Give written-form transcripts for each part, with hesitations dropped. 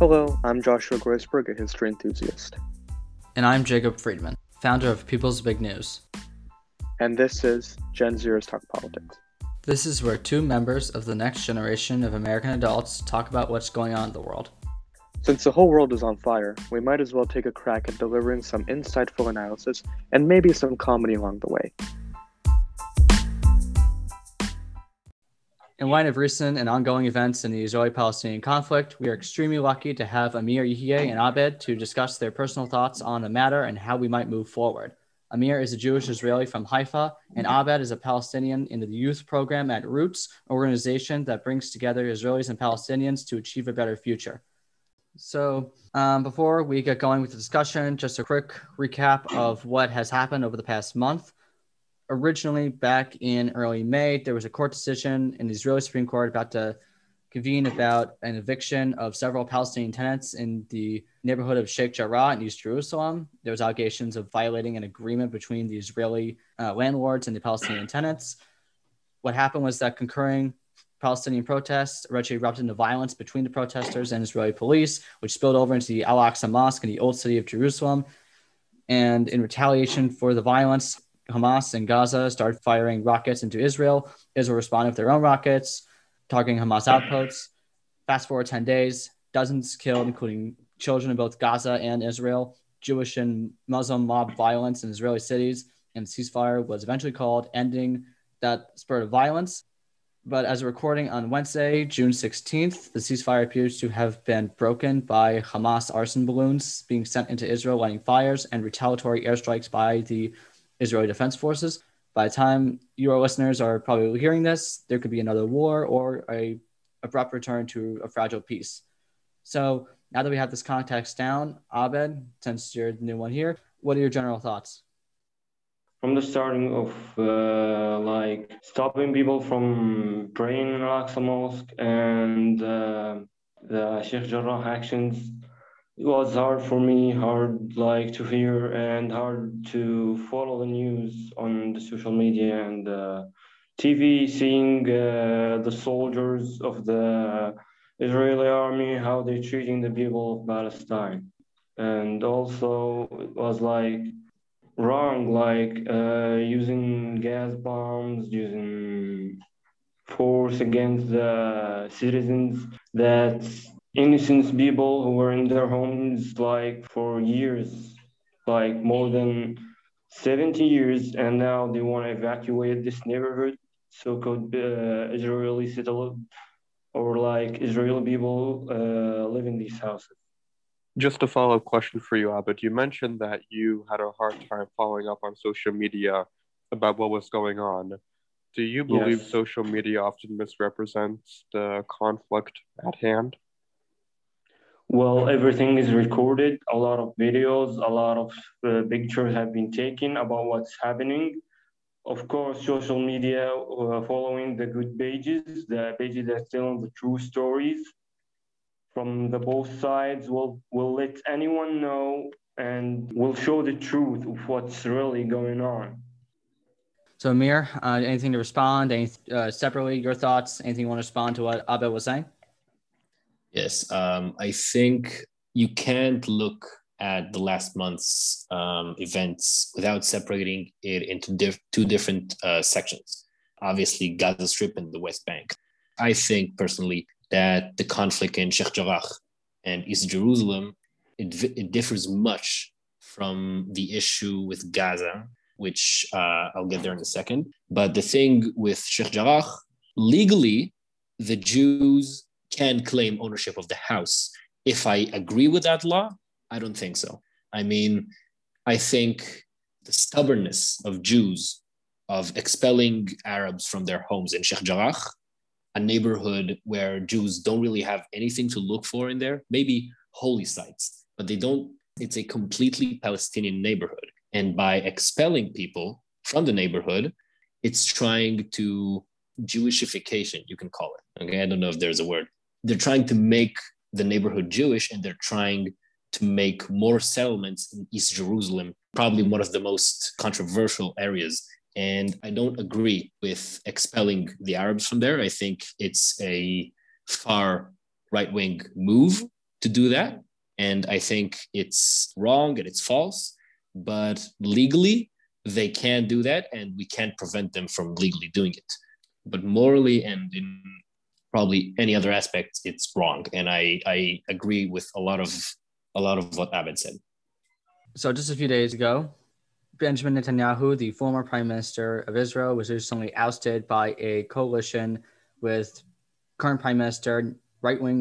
Hello, I'm Joshua Groysberg, a history enthusiast. And I'm Jacob Friedman, founder of People's Big News. And this is Gen Zero's Talk Politics. This is where two members of the next generation of American adults talk about what's going on in the world. Since the whole world is on fire, we might as well take a crack at delivering some insightful analysis and maybe some comedy along the way. In light of recent and ongoing events in the Israeli-Palestinian conflict, we are extremely lucky to have Amir Yihyeh and Abed to discuss their personal thoughts on the matter and how we might move forward. Amir is a Jewish Israeli from Haifa, and Abed is a Palestinian in the youth program at Roots, an organization that brings together Israelis and Palestinians to achieve a better future. So before we get going with the discussion, just a quick recap of what has happened over the past month. Originally, back in early May, there was a court decision in the Israeli Supreme Court about to convene about an eviction of several Palestinian tenants in the neighborhood of Sheikh Jarrah in East Jerusalem. There was allegations of violating an agreement between the Israeli landlords and the Palestinian tenants. What happened was that concurring Palestinian protests eventually erupted into violence between the protesters and Israeli police, which spilled over into the Al-Aqsa Mosque in the Old City of Jerusalem. And in retaliation for the violence, Hamas in Gaza started firing rockets into Israel. Israel responded with their own rockets, targeting Hamas outposts. Fast forward 10 days, dozens killed, including children in both Gaza and Israel. Jewish and Muslim mob violence in Israeli cities, and ceasefire was eventually called, ending that spurt of violence. But as a recording on Wednesday, June 16th, the ceasefire appears to have been broken by Hamas arson balloons being sent into Israel, lighting fires, and retaliatory airstrikes by the Israeli Defense Forces. By the time your listeners are probably hearing this, there could be another war or an abrupt return to a fragile peace. So now that we have this context down, Abed, since you're the new one here, what are your general thoughts? From the starting of stopping people from praying in Al-Aqsa Mosque and the Sheikh Jarrah actions, it was hard for me, hard to hear and hard to follow the news on the social media and TV, seeing the soldiers of the Israeli army, how they're treating the people of Palestine. And also it was wrong, using gas bombs, using force against the citizens, that innocent people who were in their homes for years, more than 70 years, and now they want to evacuate this neighborhood, so-called Israeli settlement, or Israeli people live in these houses. Just a follow-up question for you, Abed. You mentioned that you had a hard time following up on social media about what was going on. Do you believe social media often misrepresents the conflict at hand? Well, everything is recorded. A lot of videos, a lot of pictures have been taken about what's happening. Of course, social media following the good pages, the pages that tell the true stories from the both sides, will let anyone know and will show the truth of what's really going on. So Amir, anything to respond? Separately, your thoughts? Anything you want to respond to what Abed was saying? Yes, I think you can't look at the last month's events without separating it into two different sections. Obviously, Gaza Strip and the West Bank. I think personally that the conflict in Sheikh Jarrah and East Jerusalem, it differs much from the issue with Gaza, which I'll get there in a second. But the thing with Sheikh Jarrah, legally, the Jews can claim ownership of the house. If I agree with that law, I don't think so. I mean, I think the stubbornness of Jews of expelling Arabs from their homes in Sheikh Jarrah, a neighborhood where Jews don't really have anything to look for in there, maybe holy sites, but they don't, it's a completely Palestinian neighborhood. And by expelling people from the neighborhood, it's trying to Jewishification, you can call it. Okay, I don't know if there's a word. They're trying to make the neighborhood Jewish, and they're trying to make more settlements in East Jerusalem, probably one of the most controversial areas. And I don't agree with expelling the Arabs from there. I think it's a far right-wing move. to do that. And I think it's wrong and it's false, but legally they can do that and we can't prevent them from legally doing it. But morally and in probably any other aspect, it's wrong. And I agree with a lot of what Abed said. So just a few days ago, Benjamin Netanyahu, the former prime minister of Israel, was recently ousted by a coalition with current prime minister, right-wing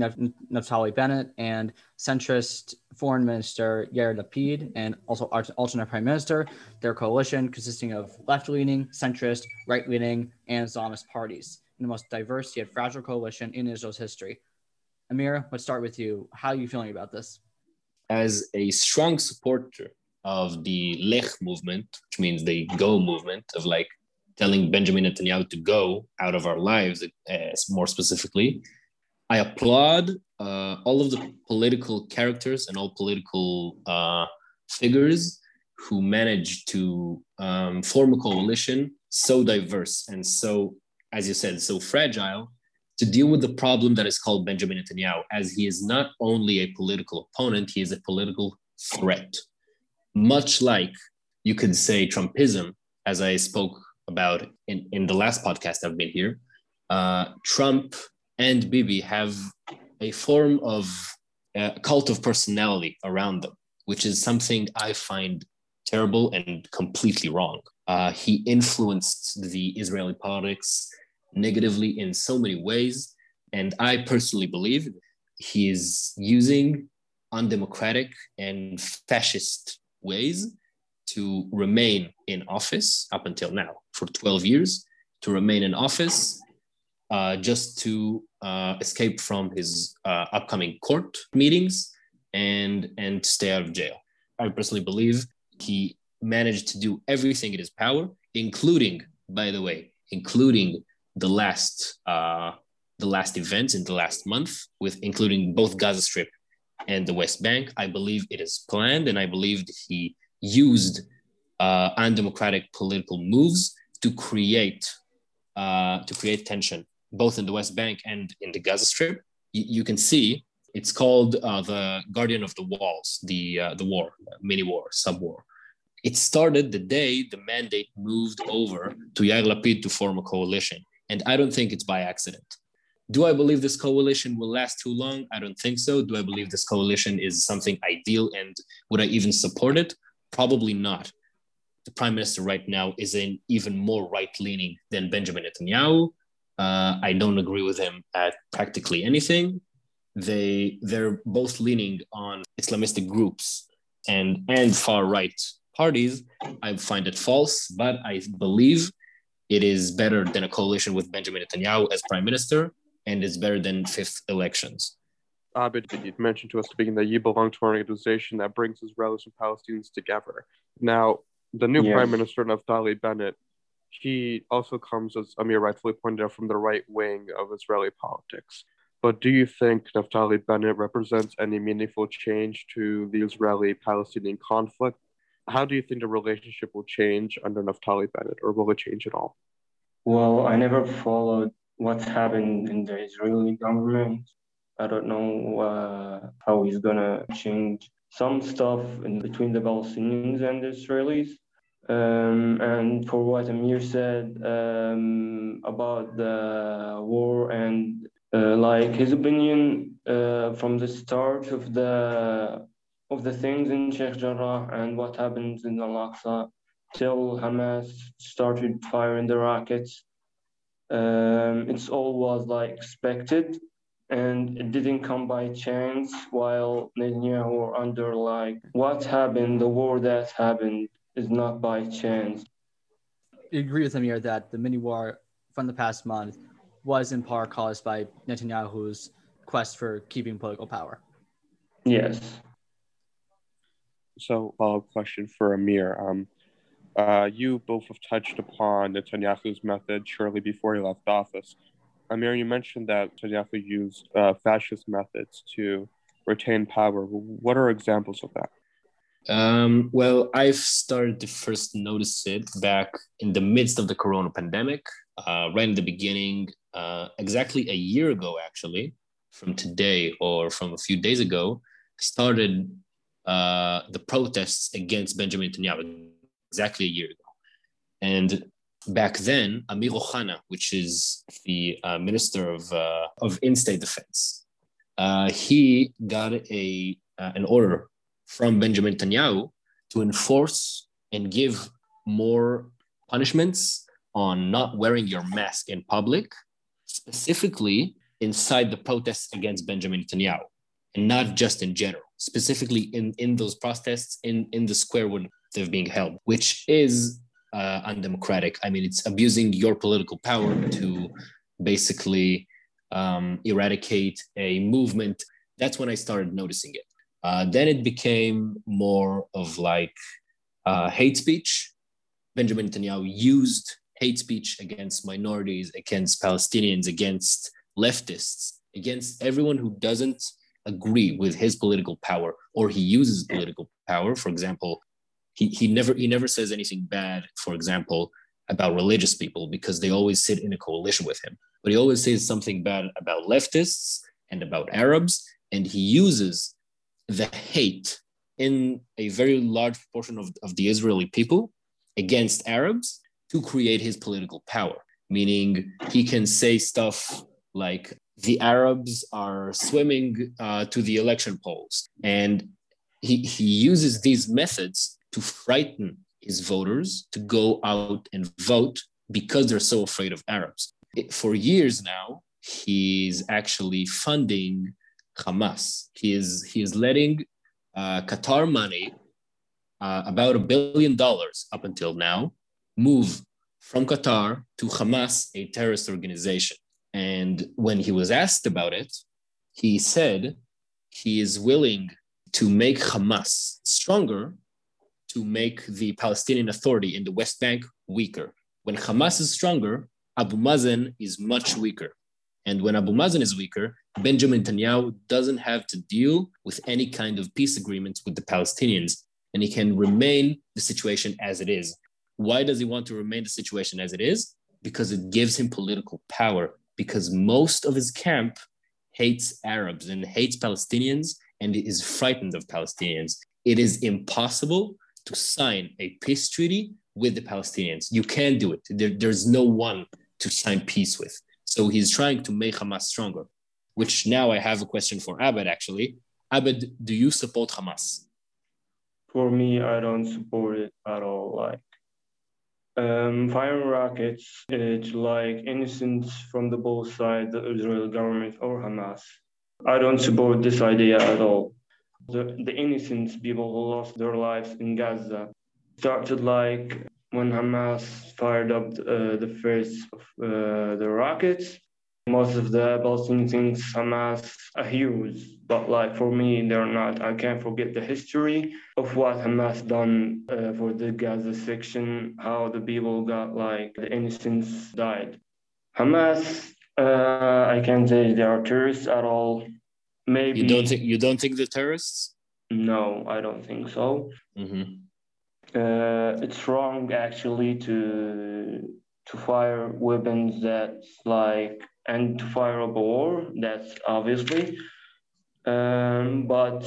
Naftali Bennett, and centrist foreign minister Yair Lapid, and also alternate prime minister. Their coalition consisting of left-leaning, centrist, right-leaning, and Islamist parties in the most diverse yet fragile coalition in Israel's history. Amir, let's start with you. How are you feeling about this? As a strong supporter of the Lech movement, which means the go movement of like telling Benjamin Netanyahu to go out of our lives, more specifically, I applaud all of the political characters and all political figures who managed to form a coalition so diverse and so, as you said, so fragile to deal with the problem that is called Benjamin Netanyahu, as he is not only a political opponent, he is a political threat. Much like you could say Trumpism, as I spoke about in the last podcast I've been here, Trump and Bibi have a form of cult of personality around them, which is something I find terrible and completely wrong. He influenced the Israeli politics negatively in so many ways. And I personally believe he is using undemocratic and fascist ways to remain in office up until now for 12 years, to remain in office just to escape from his upcoming court meetings and stay out of jail. I personally believe he managed to do everything in his power, including the last events in the last month, including both Gaza Strip and the West Bank. I believe it is planned, and I believed he used undemocratic political moves to create tension, both in the West Bank and in the Gaza Strip. You can see it's called the Guardian of the Walls, the war, mini-war, sub-war. It started the day the mandate moved over to Yair Lapid to form a coalition. And I don't think it's by accident. Do I believe this coalition will last too long? I don't think so. Do I believe this coalition is something ideal and would I even support it? Probably not. The prime minister right now is in even more right-leaning than Benjamin Netanyahu. I don't agree with him at practically anything. They're both leaning on Islamistic groups and far-right parties. I find it false, but I believe it is better than a coalition with Benjamin Netanyahu as prime minister, and it's better than fifth elections. Abed, you'd mentioned to us to begin that you belong to an organization that brings Israelis and Palestinians together. Now, the new prime minister, Naftali Bennett, he also comes, as Amir rightfully pointed out, from the right wing of Israeli politics. But do you think Naftali Bennett represents any meaningful change to the Israeli-Palestinian conflict? How do you think the relationship will change under Naftali Bennett, or will it change at all? Well, I never followed what's happened in the Israeli government. I don't know how he's going to change some stuff in between the Palestinians and the Israelis. And for what Amir said about the war and his opinion from the start of the things in Sheikh Jarrah and what happens in Al-Aqsa till Hamas started firing the rockets, it's all was expected, and it didn't come by chance. While Netanyahu were under what happened, the war that happened is not by chance. I agree with Amir that the mini war from the past month was in part caused by Netanyahu's quest for keeping political power. Yes. So, follow-up question for Amir. You both have touched upon Netanyahu's method shortly before he left office. Amir, you mentioned that Netanyahu used fascist methods to retain power. What are examples of that? Well, I've started to first notice it back in the midst of the corona pandemic, right in the beginning, exactly a year ago, actually, from today or from a few days ago started the protests against Benjamin Netanyahu exactly a year ago. And back then, Amir Ohana, which is the minister of in-state defense, he got an order from Benjamin Netanyahu to enforce and give more punishments on not wearing your mask in public, specifically inside the protests against Benjamin Netanyahu, and not just in general, specifically in those protests in the square when they're being held, which is undemocratic. I mean, it's abusing your political power to basically eradicate a movement. That's when I started noticing it. Then it became more of like hate speech. Benjamin Netanyahu used hate speech against minorities, against Palestinians, against leftists, against everyone who doesn't agree with his political power, or he uses political power. For example, he never says anything bad, for example, about religious people, because they always sit in a coalition with him. But he always says something bad about leftists and about Arabs, and he uses the hate in a very large proportion of the Israeli people against Arabs to create his political power, meaning he can say stuff like the Arabs are swimming to the election polls. And he uses these methods to frighten his voters to go out and vote because they're so afraid of Arabs. For years now, he's actually funding Hamas. He is letting Qatar money, about $1 billion up until now, move from Qatar to Hamas, a terrorist organization. And when he was asked about it, he said he is willing to make Hamas stronger to make the Palestinian Authority in the West Bank weaker. When Hamas is stronger, Abu Mazen is much weaker. And when Abu Mazen is weaker, Benjamin Netanyahu doesn't have to deal with any kind of peace agreements with the Palestinians, and he can remain the situation as it is. Why does he want to remain the situation as it is? Because it gives him political power, because most of his camp hates Arabs and hates Palestinians and is frightened of Palestinians. It is impossible to sign a peace treaty with the Palestinians. You can't do it. There's no one to sign peace with. So he's trying to make Hamas stronger, which now I have a question for Abed, actually. Abed, do you support Hamas? For me, I don't support it at all. Firing rockets, it's like innocence from the both sides, the Israeli government or Hamas. I don't support this idea at all. The innocent people who lost their lives in Gaza started like when Hamas fired up the first of the rockets. Most of the Palestinian things Hamas accuse, but like for me, they're not. I can't forget the history of what Hamas done for the Gaza section, how the people got like the innocents died. Hamas, I can't say they are terrorists at all. Maybe you don't think they're terrorists? No, I don't think so. Mm-hmm. It's wrong actually to fire weapons that's like, and to fire up a war, that's obviously. But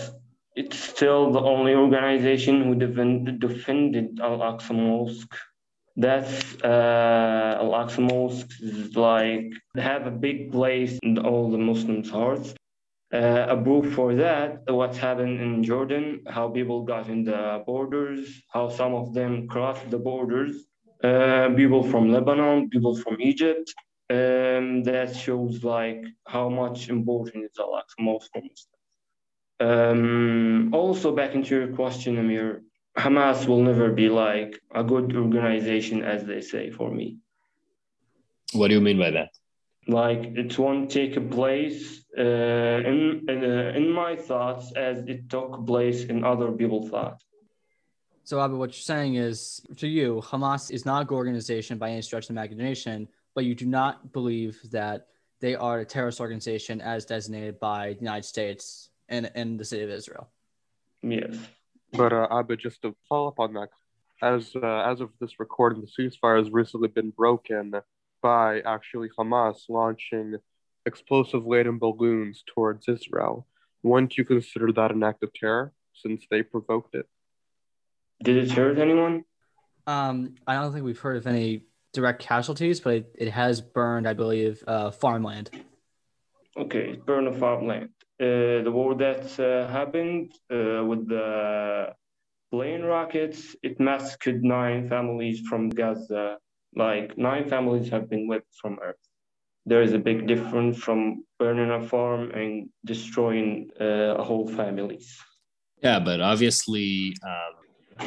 it's still the only organization who defended Al-Aqsa Mosque. That's Al-Aqsa Mosque is like, have a big place in all the Muslims' hearts. A proof for that, what's happened in Jordan, how people got in the borders, how some of them crossed the borders, people from Lebanon, people from Egypt. That shows like how much important is Al-Aqsa Mosque. Also, back into your question, Amir, Hamas will never be like a good organization, as they say, for me. What do you mean by that? Like it won't take a place in my thoughts as it took place in other people's thoughts. So, Abba, what you're saying is, to you, Hamas is not a good organization by any stretch of the imagination, but you do not believe that they are a terrorist organization as designated by the United States and the State of Israel. Yes. But Abed, just to follow up on that, as of this recording, the ceasefire has recently been broken by actually Hamas launching explosive-laden balloons towards Israel, wouldn't you consider that an act of terror since they provoked it? Did it hurt anyone? I don't think we've heard of any direct casualties, but it has burned, I believe, farmland. Okay, it burned a farmland. The war that happened with the plane rockets, it massacred 9 families from Gaza. Like 9 families have been wiped from Earth. There is a big difference from burning a farm and destroying whole families. Yeah, but obviously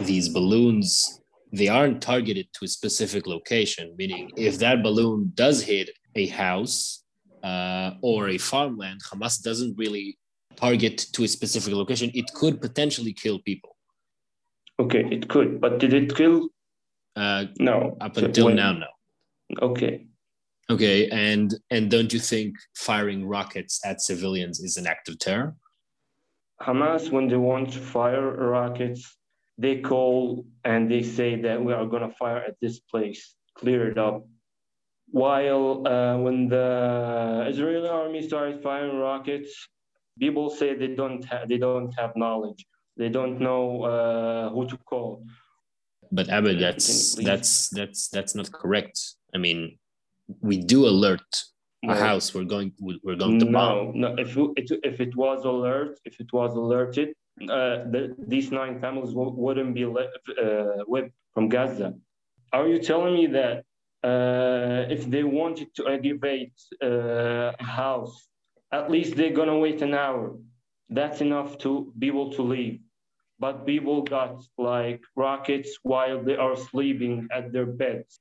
these balloons, they aren't targeted to a specific location, meaning if that balloon does hit a house or a farmland, Hamas doesn't really target to a specific location. It could potentially kill people. Okay, it could, but did it kill? No. Up until now, no. Okay. Okay, and don't you think firing rockets at civilians is an act of terror? Hamas, when they want to fire rockets, they call and they say that we are going to fire at this place, clear it up. While when the Israeli army started firing rockets, people say they don't have knowledge. They don't know who to call. But Abed, that's not correct. I mean, we do alert a house. We're going to bomb. No, if it was alerted, these 9 families wouldn't be whipped from Gaza. Are you telling me that if they wanted to aggravate a house, at least they're gonna wait an hour? That's enough to be able to leave. But people got like rockets while they are sleeping at their beds.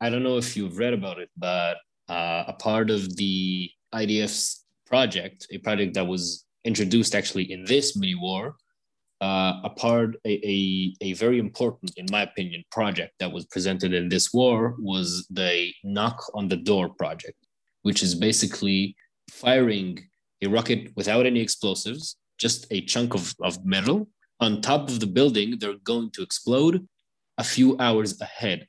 I don't know if you've read about it, but a part of the IDF's project, a project that was introduced actually in this mini-war, a very important, in my opinion, project that was presented in this war was the knock on the door project, which is basically firing a rocket without any explosives, just a chunk of metal on top of the building. They're going to explode a few hours ahead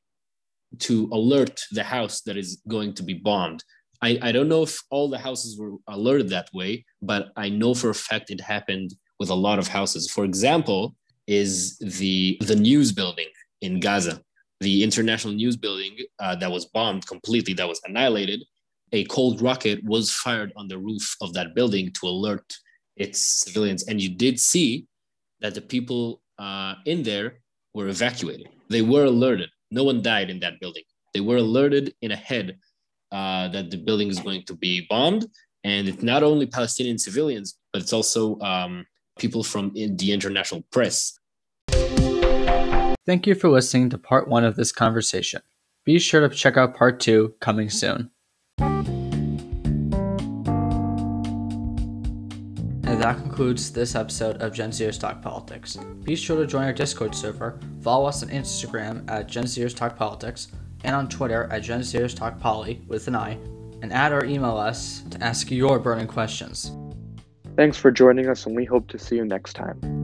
to alert the house that is going to be bombed. I don't know if all the houses were alerted that way, but I know for a fact it happened with a lot of houses. For example, is the news building in Gaza, the international news building that was bombed completely, that was annihilated. A cold rocket was fired on the roof of that building to alert its civilians. And you did see that the people in there were evacuated. They were alerted. No one died in that building. They were alerted in ahead that the building is going to be bombed. And it's not only Palestinian civilians, but it's also people from the international press. Thank you for listening to part 1 of this conversation. Be sure to check out part 2 coming soon. That concludes this episode of Gen Zero's Talk Politics. Be sure to join our Discord server, follow us on Instagram at Gen Zero's Talk Politics, and on Twitter at Gen Zero's Talk Poly with an I, and add or email us to ask your burning questions. Thanks for joining us, and we hope to see you next time.